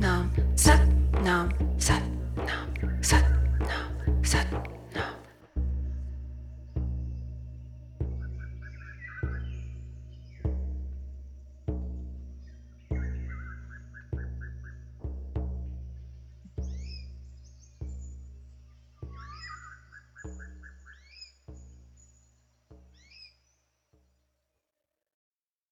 Sat Nam, Sat Nam.